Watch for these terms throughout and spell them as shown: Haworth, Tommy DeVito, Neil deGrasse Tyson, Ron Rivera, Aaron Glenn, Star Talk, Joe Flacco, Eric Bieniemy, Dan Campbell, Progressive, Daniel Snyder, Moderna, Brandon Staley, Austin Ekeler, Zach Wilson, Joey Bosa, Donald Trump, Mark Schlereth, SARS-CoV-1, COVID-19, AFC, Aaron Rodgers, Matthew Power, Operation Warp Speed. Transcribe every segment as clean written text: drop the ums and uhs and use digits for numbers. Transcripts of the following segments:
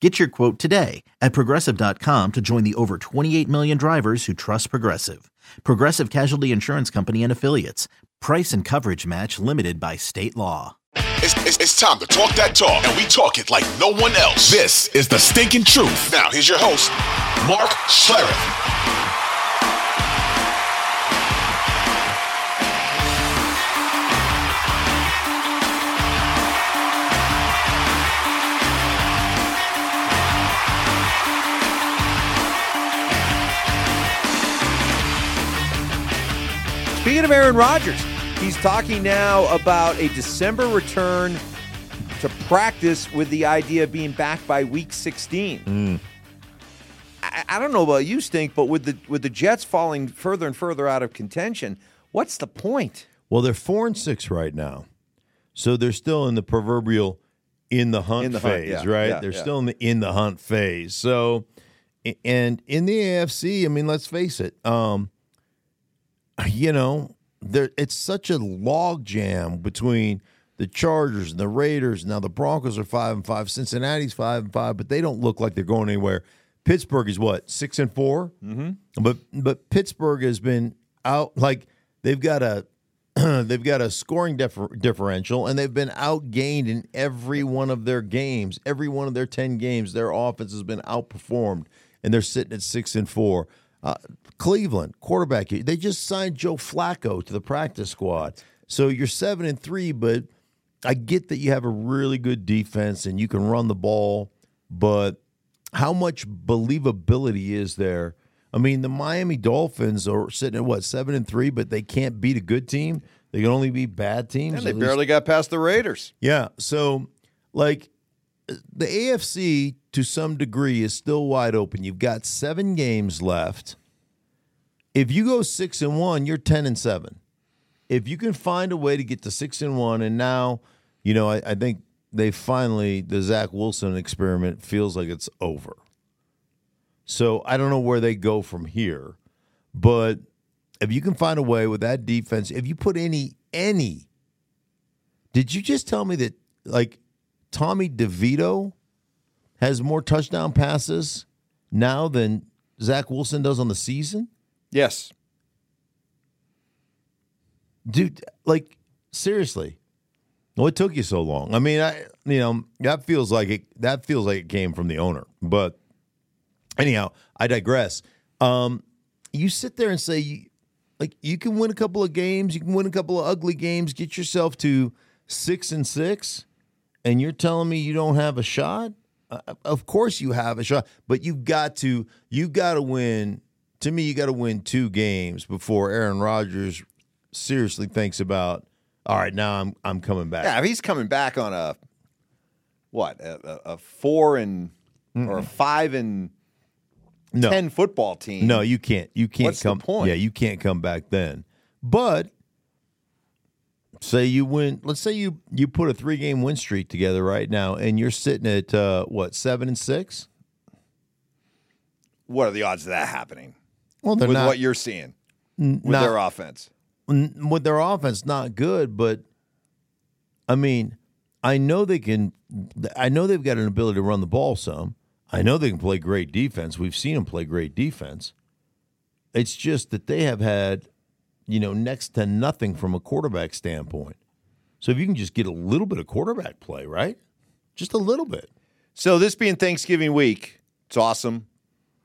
Get your quote today at Progressive.com to join the over 28 million drivers who trust Progressive. Progressive Casualty Insurance Company and Affiliates. Price and coverage match limited by state law. It's time to talk that talk, and we talk it like no one else. This is The Stinking Truth. Now, here's your host, Mark Schlereth. Speaking of Aaron Rodgers, he's talking now about a December return to practice with the idea of being back by week 16. I don't know about you, Stink, but with the Jets falling further and further out of contention, what's the point? Well, they're 4-6 right now, so they're still in the proverbial in the hunt phase, right? Yeah, they're still in the hunt phase. So, and in the AFC, I mean, let's face it. You know, it's such a logjam between the Chargers and the Raiders. Now the Broncos are 5-5, Cincinnati's 5-5, but they don't look like they're going anywhere. Pittsburgh is what, 6-4, mm-hmm. but Pittsburgh has been out, like they've got a scoring differential, and they've been outgained in every one of their games, every one of their 10 games. Their offense has been outperformed, and they're sitting at 6-4. Cleveland, quarterback, they just signed Joe Flacco to the practice squad. So you're 7-3, but I get that you have a really good defense and you can run the ball, but how much believability is there? I mean, the Miami Dolphins are sitting at, what, 7-3, but they can't beat a good team? They can only beat bad teams? And they barely got past the Raiders. Yeah, so, like, the AFC, to some degree, is still wide open. You've got 7 games left. If you go 6-1, you're 10-7. If you can find a way to get to 6-1, and now, you know, I think they finally, the Zach Wilson experiment feels like it's over. So I don't know where they go from here, but if you can find a way with that defense, if you put any, did you just tell me that, like, Tommy DeVito has more touchdown passes now than Zach Wilson does on the season? Yes. Dude, like, seriously, what took you so long? I mean, that feels like it came from the owner. But anyhow, I digress. You sit there and say, like, you can win a couple of games, you can win a couple of ugly games, get yourself to 6-6, and you're telling me you don't have a shot? Of course you have a shot, but you've got to win. To me, you got to win 2 games before Aaron Rodgers seriously thinks about, all right, now I'm coming back. Yeah, if he's coming back on a 4-0 or a 5-10 football team. No, you can't. What's the point? Yeah, you can't come back then. But say you win. Let's say you put a 3-game win streak together right now, and you're sitting at 7-6. What are the odds of that happening? Well, with what you're seeing with their offense. With their offense, not good, but, I mean, I know they've got an ability to run the ball some. I know they can play great defense. We've seen them play great defense. It's just that they have had, you know, next to nothing from a quarterback standpoint. So if you can just get a little bit of quarterback play, right? Just a little bit. So this being Thanksgiving week, it's awesome.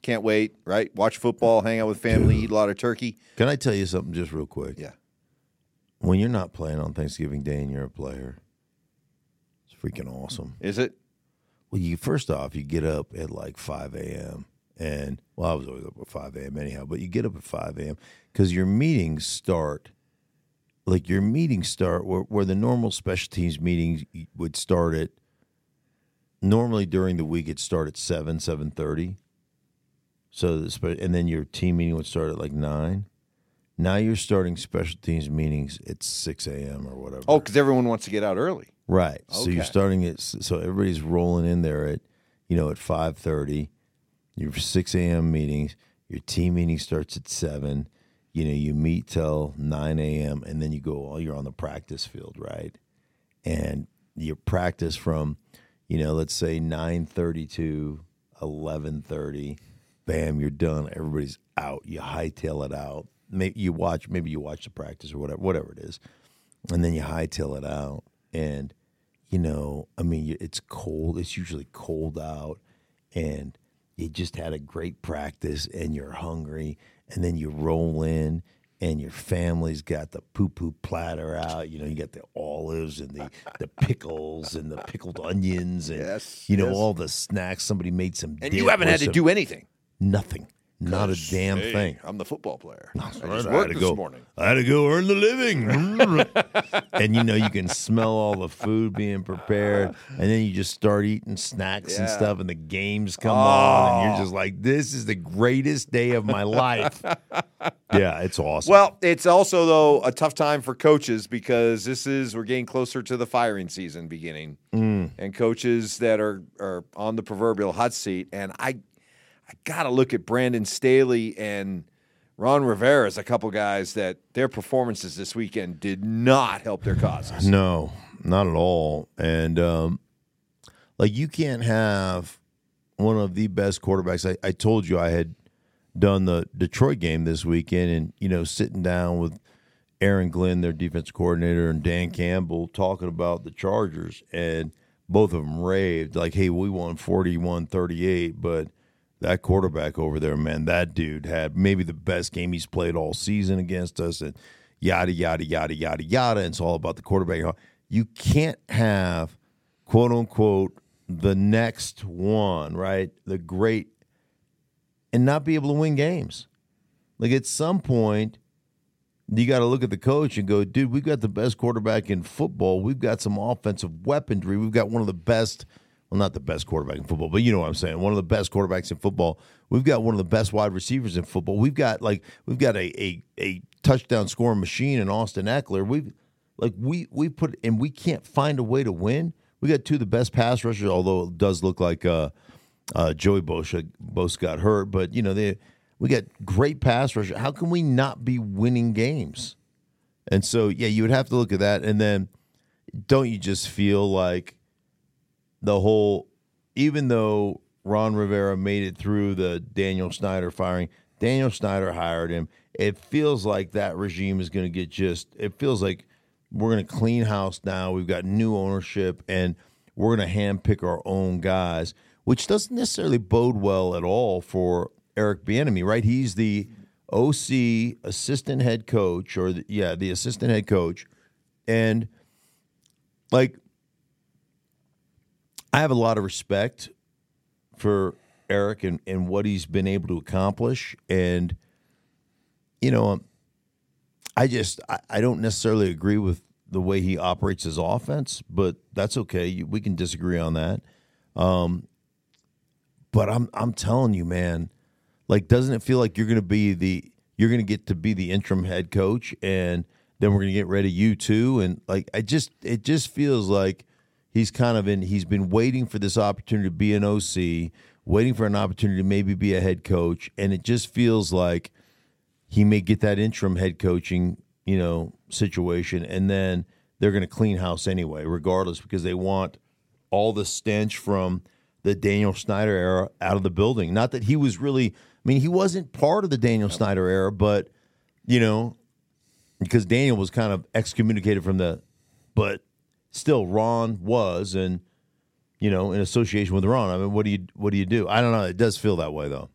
Can't wait, right? Watch football, hang out with family, eat a lot of turkey. Can I tell you something just real quick? Yeah. When you're not playing on Thanksgiving Day and you're a player, it's freaking awesome. Is it? Well, first off, you get up at like 5 a.m. And, well, I was always up at 5 a.m. anyhow, but you get up at 5 a.m. because your meetings start, where the normal special teams meetings would start at, normally during the week it'd start at 7:30. So, and then your team meeting would start at like 9. Now you're starting special teams meetings at 6 a.m. or whatever. Oh, because everyone wants to get out early. Right. Okay. So you're starting it. So everybody's rolling in there at, you know, at 5:30. Your 6 a.m. meetings. Your team meeting starts at 7. You know, you meet till 9 a.m. and then you go. You're on the practice field, right? And you practice from, you know, let's say 9:30 to 11:30. Bam, you're done. Everybody's out. You hightail it out. Maybe you watch the practice or whatever it is, and then you hightail it out. And, you know, I mean, it's cold. It's usually cold out, and you just had a great practice, and you're hungry, and then you roll in, and your family's got the poo-poo platter out. You know, you got the olives and the pickles and the pickled onions and, all the snacks. Somebody made some. And you haven't had to do anything. Nothing. Not a damn thing. I'm the football player. No, I just worked this morning. I had to go earn the living. And, you know, you can smell all the food being prepared. And then you just start eating snacks and stuff. And the games come on. And you're just like, this is the greatest day of my life. Yeah, it's awesome. Well, it's also, though, a tough time for coaches because we're getting closer to the firing season beginning. Mm. And coaches that are on the proverbial hot seat. And I got to look at Brandon Staley and Ron Rivera as a couple guys that their performances this weekend did not help their causes. No, not at all. And, you can't have one of the best quarterbacks. I told you I had done the Detroit game this weekend and, you know, sitting down with Aaron Glenn, their defense coordinator, and Dan Campbell talking about the Chargers. And both of them raved like, hey, we won 41-38, but that quarterback over there, man, that dude had maybe the best game he's played all season against us, and yada, yada, yada, yada, yada. And it's all about the quarterback. You can't have, quote, unquote, the next one, right, the great, and not be able to win games. Like at some point, you got to look at the coach and go, dude, we've got the best quarterback in football. We've got some offensive weaponry. We've got one of the best not the best quarterback in football, but you know what I'm saying. One of the best quarterbacks in football. We've got one of the best wide receivers in football. We've got a touchdown scoring machine in Austin Ekeler. We can't find a way to win. We got two of the best pass rushers, although it does look like Joey Bosa got hurt. But you know we got great pass rushers. How can we not be winning games? And so you would have to look at that. And then don't you just feel like even though Ron Rivera made it through the Daniel Snyder firing, Daniel Snyder hired him. It feels like that regime is going to it feels like we're going to clean house now. We've got new ownership, and we're going to handpick our own guys, which doesn't necessarily bode well at all for Eric Bieniemy, right? He's the OC, assistant head coach, or the assistant head coach. And, I have a lot of respect for Eric and what he's been able to accomplish. And, you know, I don't necessarily agree with the way he operates his offense, but that's okay. We can disagree on that. But I'm telling you, man, doesn't it feel like you're going to get to be the interim head coach, and then we're going to get rid of you too? And it just feels like he's he's been waiting for this opportunity to be an OC, waiting for an opportunity to maybe be a head coach, and it just feels like he may get that interim head coaching, situation, and then they're going to clean house anyway, regardless, because they want all the stench from the Daniel Snyder era out of the building. Not that he was really he wasn't part of the Daniel Snyder era, but, because Daniel was kind of excommunicated but still, Ron was, and in association with Ron. I mean, what do you do? I don't know. It does feel that way, though.